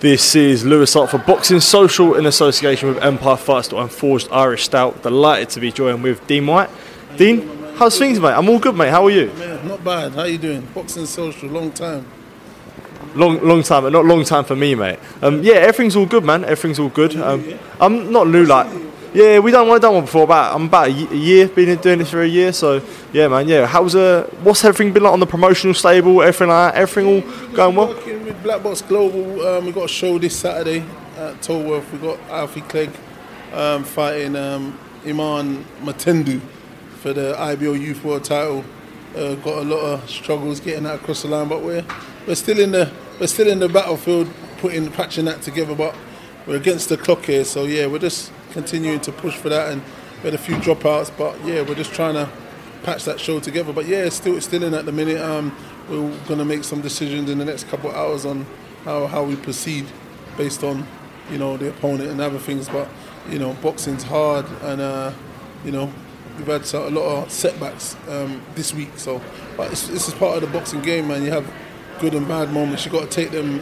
This is Lewis Hart for Boxing Social in association with Empire Fight and Forged Irish Stout. Delighted to be joined with Dean Whyte. Dean, how's things, mate? I'm all good, mate. How are you? Man, not bad. How are you doing? Boxing Social, long time. Long time, but not long time for me, mate. Yeah, everything's all good, man. Everything's all good. I'm not new, like... Yeah, we done one before. I'm about a year, been doing this for a year. So yeah, man. Yeah, what's everything been like on the promotional stable? Everything like that. Everything all going well. Working with Blackbox Global, we got a show this Saturday at Tolworth. We got Alfie Clegg fighting Iman Matendu for the IBL Youth World Title. Got a lot of struggles getting that across the line, but we're still in the battlefield, patching that together. But we're against the clock here, so yeah, we're just continuing to push for that, and we had a few dropouts, but yeah, we're just trying to patch that show together. But yeah, it's still in at the minute. We're going to make some decisions in the next couple of hours on how we proceed based on, you know, the opponent and other things. But you know, boxing's hard, and you know, we've had a lot of setbacks this week. So, but this is part of the boxing game, man. You have good and bad moments. You got to take them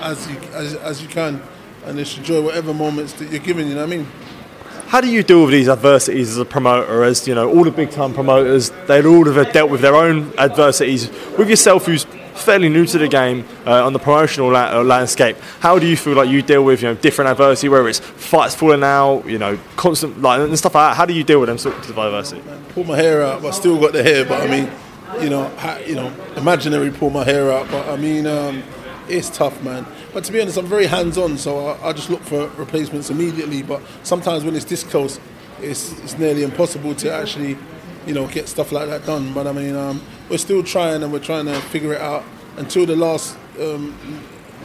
as you can. And just enjoy whatever moments that you're given, you know what I mean? How do you deal with these adversities as a promoter? As you know, all the big-time promoters, they all have dealt with their own adversities. With yourself, who's fairly new to the game on the promotional landscape, how do you feel like you deal with, you know, different adversity, whether it's fights falling out, you know, constant like and stuff like that? How do you deal with them sorts of adversity? Pull my hair out, but still got the hair. But I mean, you know, imaginary pull my hair out, but I mean. It's tough, man. But to be honest, I'm very hands-on, so I just look for replacements immediately. But sometimes when it's this close, it's nearly impossible to actually, you know, get stuff like that done. But I mean, we're still trying, and we're trying to figure it out until the last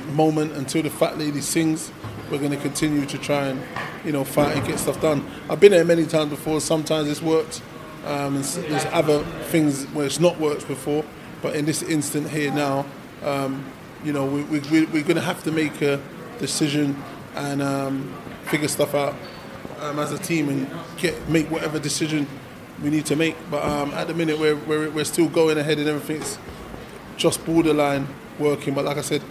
moment, until the fat lady sings. We're going to continue to try and, you know, fight and get stuff done. I've been there many times before. Sometimes it's worked. There's other things where it's not worked before. But in this instant here now. You know, we're going to have to make a decision and figure stuff out as a team and make whatever decision we need to make. But at the minute, we're still going ahead and everything's just borderline working. But like I said,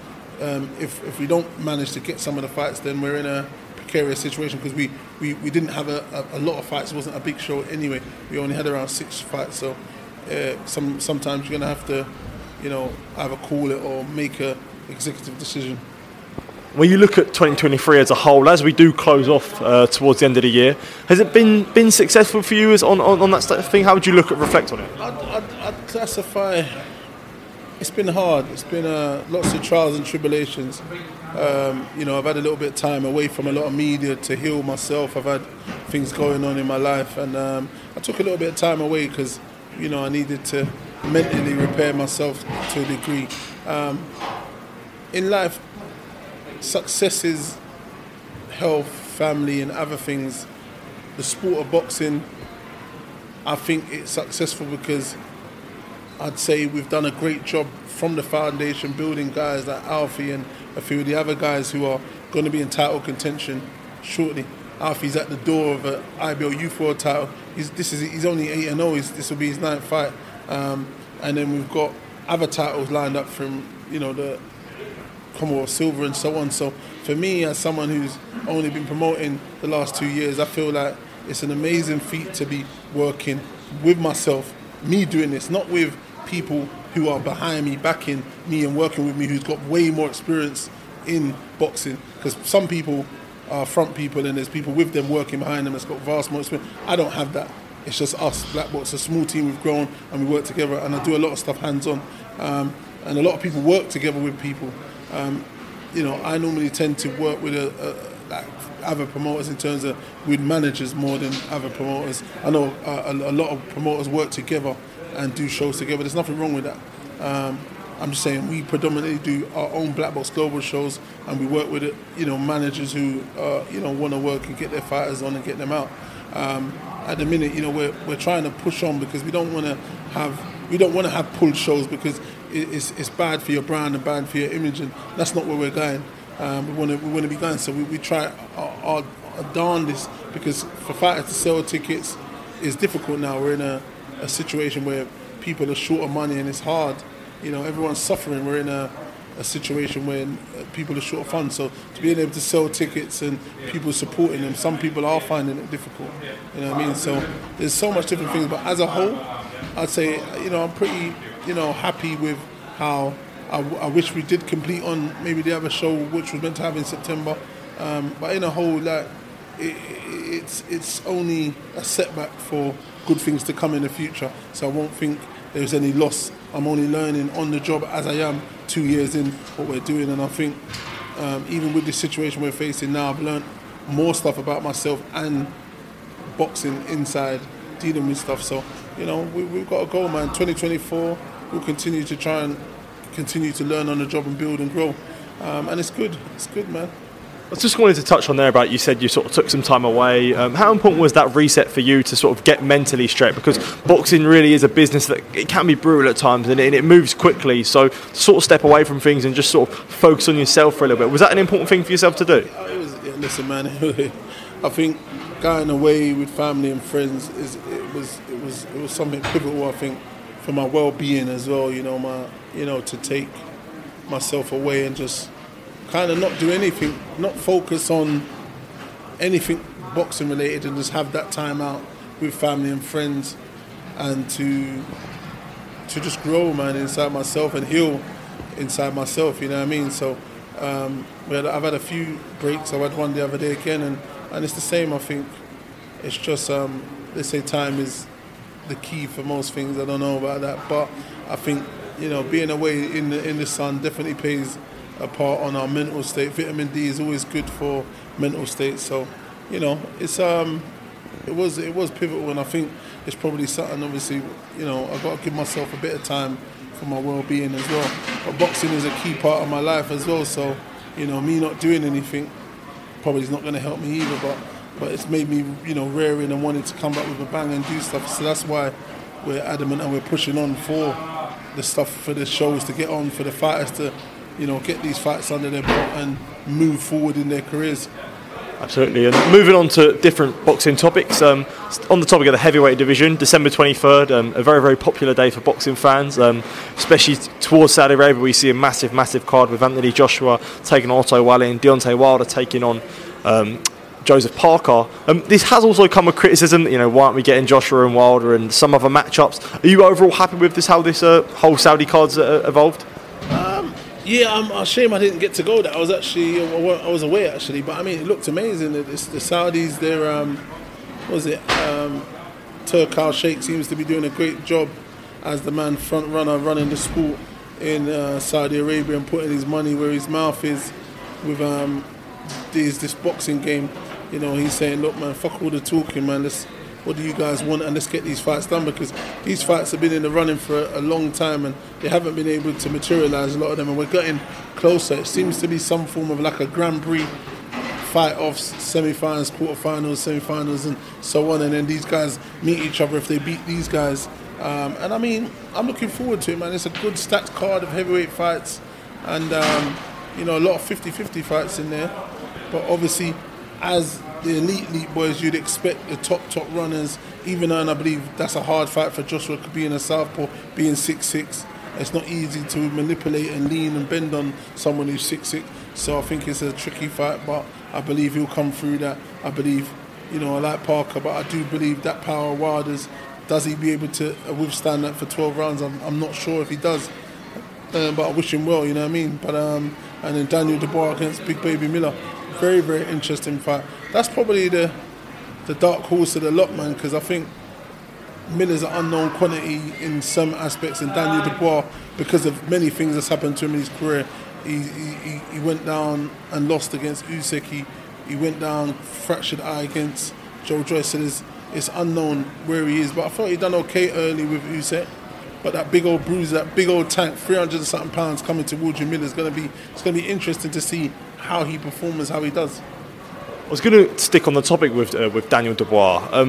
if we don't manage to get some of the fights, then we're in a precarious situation because we didn't have a lot of fights. It wasn't a big show anyway. We only had around 6 fights. So sometimes you're going to have to, you know, either call it or make an executive decision. When you look at 2023 as a whole, as we do close off towards the end of the year, has it been successful for you as on that thing? How would you reflect on it? I'd classify, it's been hard. It's been lots of trials and tribulations. You know, I've had a little bit of time away from a lot of media to heal myself. I've had things going on in my life, and I took a little bit of time away because, you know, I needed to mentally repair myself to a degree. In life, successes, health, family and other things, the sport of boxing, I think it's successful because I'd say we've done a great job from the foundation, building guys like Alfie and a few of the other guys who are going to be in title contention shortly. Alfie's at the door of an IBO Youth World Title. He's only 8-0, this will be his 9th fight. And then we've got other titles lined up from, you know, the Commonwealth Silver and so on. So for me, as someone who's only been promoting the last 2 years, I feel like it's an amazing feat to be working with myself, me doing this, not with people who are behind me, backing me and working with me, who's got way more experience in boxing. Because some people are front people and there's people with them working behind them that's got vast more experience. I don't have that. It's just us, Blackbox, a small team. We've grown and we work together, and I do a lot of stuff hands-on. And a lot of people work together with people. You know, I normally tend to work with like other promoters in terms of with managers more than other promoters. I know a lot of promoters work together and do shows together. There's nothing wrong with that. I'm just saying we predominantly do our own Blackbox Global shows, and we work with, you know, managers who want to work and get their fighters on and get them out. At the minute, you know, we're trying to push on because we don't want to have pulled shows because it's bad for your brand and bad for your image, and that's not where we're going. We want to be going, so we try our darndest, because for fighters to sell tickets is difficult now. We're in a situation where people are short of money and it's hard. You know, everyone's suffering. We're in a situation where people are short of funds. So to be able to sell tickets and people supporting them, some people are finding it difficult. You know what I mean? So there's so much different things. But as a whole, I'd say, you know, I'm pretty, you know, happy with how I wish we did complete on maybe the other show, which was meant to have in September. But in a whole, like, it's only a setback for good things to come in the future. So I won't think there's any loss. I'm only learning on the job as I am 2 years in what we're doing. And I think even with this situation we're facing now, I've learned more stuff about myself and boxing inside, dealing with stuff. So, you know, we've got a goal, man. 2024, we'll continue to try and continue to learn on the job and build and grow. And it's good. It's good, man. I just wanted to touch on there about, you said you sort of took some time away. How important was that reset for you to sort of get mentally straight? Because boxing really is a business that it can be brutal at times, and it moves quickly. So sort of step away from things and just sort of focus on yourself for a little bit. Was that an important thing for yourself to do? Listen, man, I think going away with family and friends was something pivotal, I think, for my well-being as well. You know, to take myself away and just kind of not do anything, not focus on anything boxing related, and just have that time out with family and friends, and to just grow, man, inside myself and heal inside myself, you know what I mean? So I've had a few breaks. I had one the other day again, and it's the same, I think. It's just, they say time is the key for most things. I don't know about that, but I think, you know, being away in the sun definitely pays a part on our mental state. Vitamin D is always good for mental state. So, you know, it's it was pivotal, and I think it's probably something, obviously, you know, I've got to give myself a bit of time for my well-being as well. But boxing is a key part of my life as well. So, you know, me not doing anything probably is not going to help me either. But it's made me, you know, raring and wanting to come back with a bang and do stuff. So that's why we're adamant and we're pushing on for the stuff, for the shows to get on, for the fighters to, you know, get these fights under their belt and move forward in their careers. Absolutely. And moving on to different boxing topics, on the topic of the heavyweight division, December 23rd, a very, very popular day for boxing fans, especially towards Saudi Arabia. We see a massive, massive card with Anthony Joshua taking on Otto Wallin, Deontay Wilder taking on Joseph Parker. This has also come with criticism, you know, why aren't we getting Joshua and Wilder and some other matchups? Are you overall happy with this, how this whole Saudi card's evolved? Yeah, I'm ashamed I didn't get to go. That I was away actually, but I mean, it looked amazing. It's the Saudis, their Turkel Sheikh seems to be doing a great job as the man front runner running the sport in Saudi Arabia and putting his money where his mouth is with this boxing game. You know, he's saying, look, man, fuck all the talking, man. What do you guys want? And let's get these fights done, because these fights have been in the running for a long time and they haven't been able to materialise, a lot of them, and we're getting closer. It seems to be some form of like a Grand Prix fight-offs, semi-finals, quarter-finals, semi-finals and so on, and then these guys meet each other if they beat these guys. And I mean, I'm looking forward to it, man. It's a good stacked card of heavyweight fights and, you know, a lot of 50-50 fights in there. But obviously, as the elite boys, you'd expect the top runners, even though, and I believe that's a hard fight for Joshua, being a southpaw, being 6'6". It's not easy to manipulate and lean and bend on someone who's 6'6". So I think it's a tricky fight, but I believe he'll come through that. I believe, you know, I like Parker, but I do believe that power of Wilder's, does he be able to withstand that for 12 rounds? I'm not sure if he does, but I wish him well, you know what I mean? But and then Daniel Dubois against Big Baby Miller. Very, very interesting fight. That's probably the dark horse of the lot, man, because I think Miller's an unknown quantity in some aspects, and Daniel Dubois, because of many things that's happened to him in his career, he went down and lost against Usyk. He went down, fractured eye against Joe Joyce, and it's unknown where he is. But I thought he'd done okay early with Usyk, But that big old bruiser, that big old tank, 300-something pounds coming towards you, Miller's going to be, it's going to be interesting to see how he performs, how he does. I was going to stick on the topic with Daniel Dubois.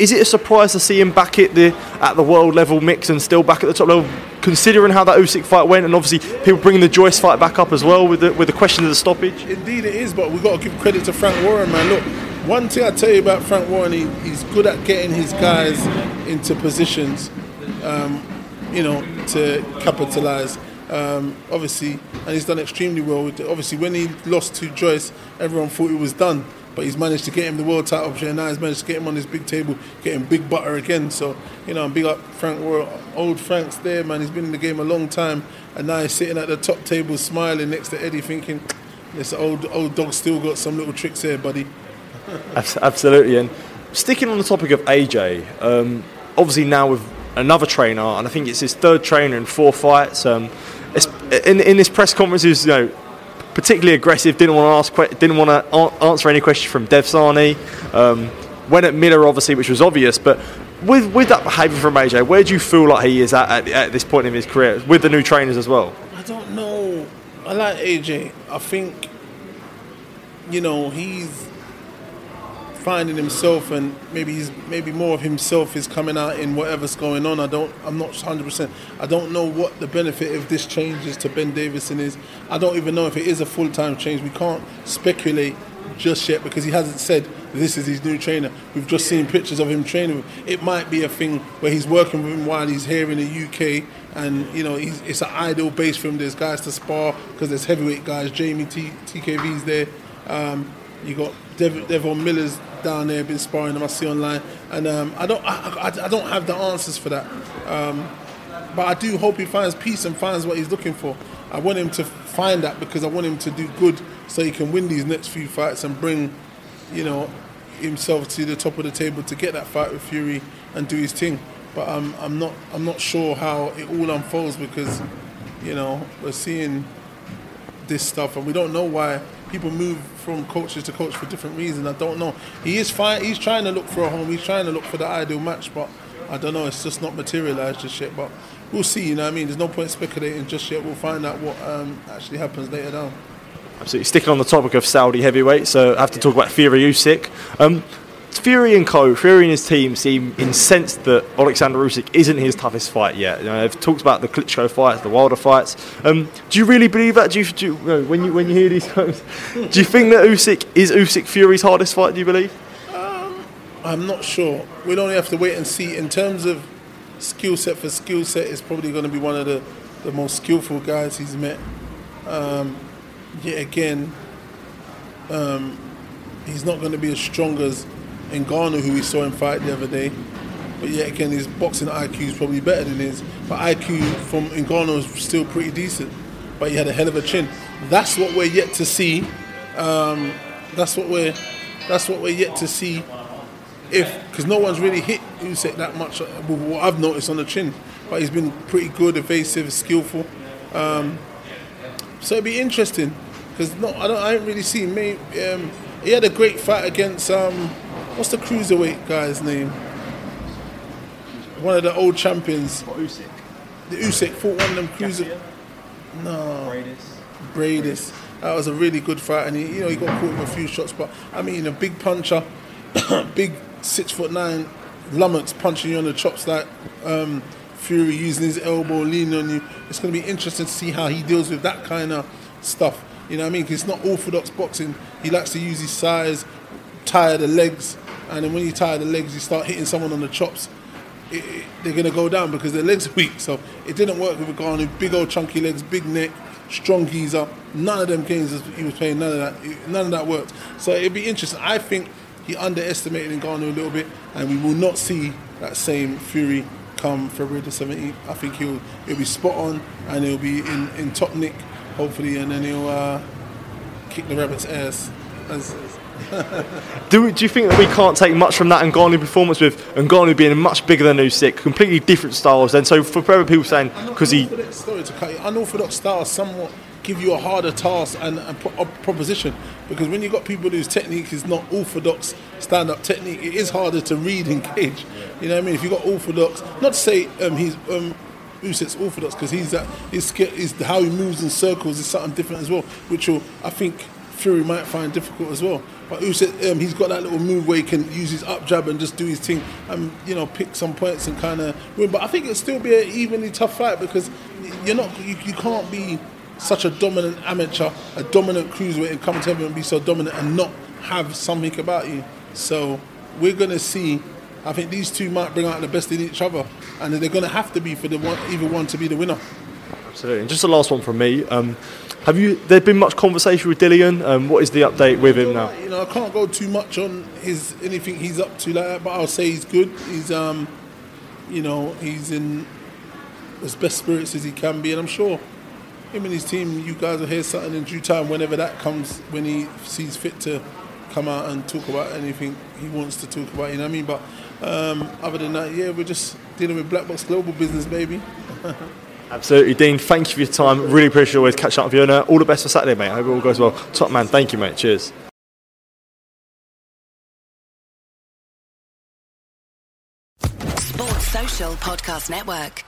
Is it a surprise to see him back at the world level mix and still back at the top level, considering how that Usyk fight went, and obviously people bringing the Joyce fight back up as well with the question of the stoppage? Indeed it is, but we've got to give credit to Frank Warren, man. Look, one thing I tell you about Frank Warren, he's good at getting his guys into positions, to capitalise. Obviously, and he's done extremely well. Obviously, when he lost to Joyce, everyone thought it was done. But he's managed to get him the world title option, and now he's managed to get him on his big table, get him big butter again. So, big up Frank Warren. Old Frank's there, man. He's been in the game a long time, and now he's sitting at the top table smiling next to Eddie thinking, this old dog still got some little tricks here, buddy. Absolutely. And sticking on the topic of AJ, obviously now with another trainer, and I think it's his third trainer in 4 fights. In this press conference, he was, particularly aggressive, didn't want to answer any questions from Dev Sarni. Went at Miller, obviously, which was obvious. But with that behaviour from AJ, where do you feel like he is at this point in his career with the new trainers as well? I don't know. I like AJ. I think he's finding himself, and maybe more of himself is coming out in whatever's going on. I'm not 100%. I don't know what the benefit of this change is to Ben Davison is. I don't even know if it is a full-time change. We can't speculate just yet because he hasn't said this is his new trainer. We've just seen pictures of him training. It might be a thing where he's working with him while he's here in the UK, and it's an ideal base for him. There's guys to spar because there's heavyweight guys. Jamie T, TKV's there. You got Devon Miller's down there, been sparring them, I see online, and I don't have the answers for that, but I do hope he finds peace and finds what he's looking for. I want him to find that because I want him to do good so he can win these next few fights and bring himself to the top of the table to get that fight with Fury and do his thing. But I'm not sure how it all unfolds because we're seeing this stuff and we don't know why people move from coaches to coach for different reasons. I don't know. He is fine. He's trying to look for a home. He's trying to look for the ideal match, but I don't know. It's just not materialised just yet. But we'll see. You know what I mean? There's no point speculating just yet. We'll find out what actually happens later down. Absolutely. Sticking on the topic of Saudi heavyweight, so I have to talk about Fury Usyk. Fury and his team seem incensed that Oleksandr Usyk isn't his toughest fight yet. They've talked about the Klitschko fights, the Wilder fights. Do you really believe that? When you hear these things, do you think that Usyk Fury's hardest fight? Do you believe? I'm not sure. We'd only have to wait and see. In terms of skill set for skill set, it's probably going to be one of the most skillful guys he's met. Yet again, he's not going to be as strong as Ngannou, who we saw him fight the other day, but yet again his boxing IQ is probably better than his. But IQ from Ngannou is still pretty decent, but he had a hell of a chin. That's what we're yet to see. That's what we're yet to see, because no one's really hit Usyk that much. What I've noticed on the chin, but he's been pretty good, evasive, skillful. So it'd be interesting because I haven't really seen. He had a great fight against. What's the cruiserweight guy's name? One of the old champions. What, Usyk? The Usyk fought one of them cruiser. No. Bradis. That was a really good fight, and he got caught with a few shots, but a big puncher, big 6'9" lummox punching you on the chops like Fury, using his elbow, leaning on you. It's going to be interesting to see how he deals with that kind of stuff. You know what I mean? Because it's not orthodox boxing. He likes to use his size, tire the legs. And then when you tire the legs, you start hitting someone on the chops, they're going to go down because their legs are weak. So it didn't work with Garni. Big old chunky legs, big neck, strong geezer. None of them games he was playing, none of that worked. So it'd be interesting. I think he underestimated Ngannou a little bit, and we will not see that same Fury come February the 17th. I think he'll be spot on, and he'll be in top nick, hopefully, and then he'll kick the rabbit's ass. Do you think that we can't take much from that Ngannou performance, with Ngannou being much bigger than Usyk, completely different styles? And so for people saying because he unorthodox styles somewhat give you a harder task and a proposition, because when you've got people whose technique is not orthodox stand-up technique, it is harder to read and gauge. You know what I mean? If you've got orthodox, not to say he's Usyk's orthodox because his how he moves in circles is something different as well, which will, I think Fury might find difficult as well. But Usyk, he's got that little move where he can use his up jab and just do his thing and, you know, pick some points and kind of win. But I think it'll still be an evenly tough fight because you can't be such a dominant amateur, a dominant cruiserweight, and come to heaven and be so dominant and not have something about you. So we're going to see. I think these two might bring out the best in each other, and they're going to have to be for the one, either one to be the winner. Absolutely. And just the last one from me. There been much conversation with Dillian? What is the update with him now? I can't go too much on anything he's up to like that, but I'll say he's good. He's, he's in as best spirits as he can be, and I'm sure him and his team, you guys will hear something in due time whenever that comes, when he sees fit to come out and talk about anything he wants to talk about, you know what I mean? But other than that, yeah, we're just dealing with Blackbox Global business, baby. Absolutely. Dean, thank you for your time. Really appreciate you always catching up with you. And all the best for Saturday, mate. I hope it all goes well. Top man. Thank you, mate. Cheers. Sports Social Podcast Network.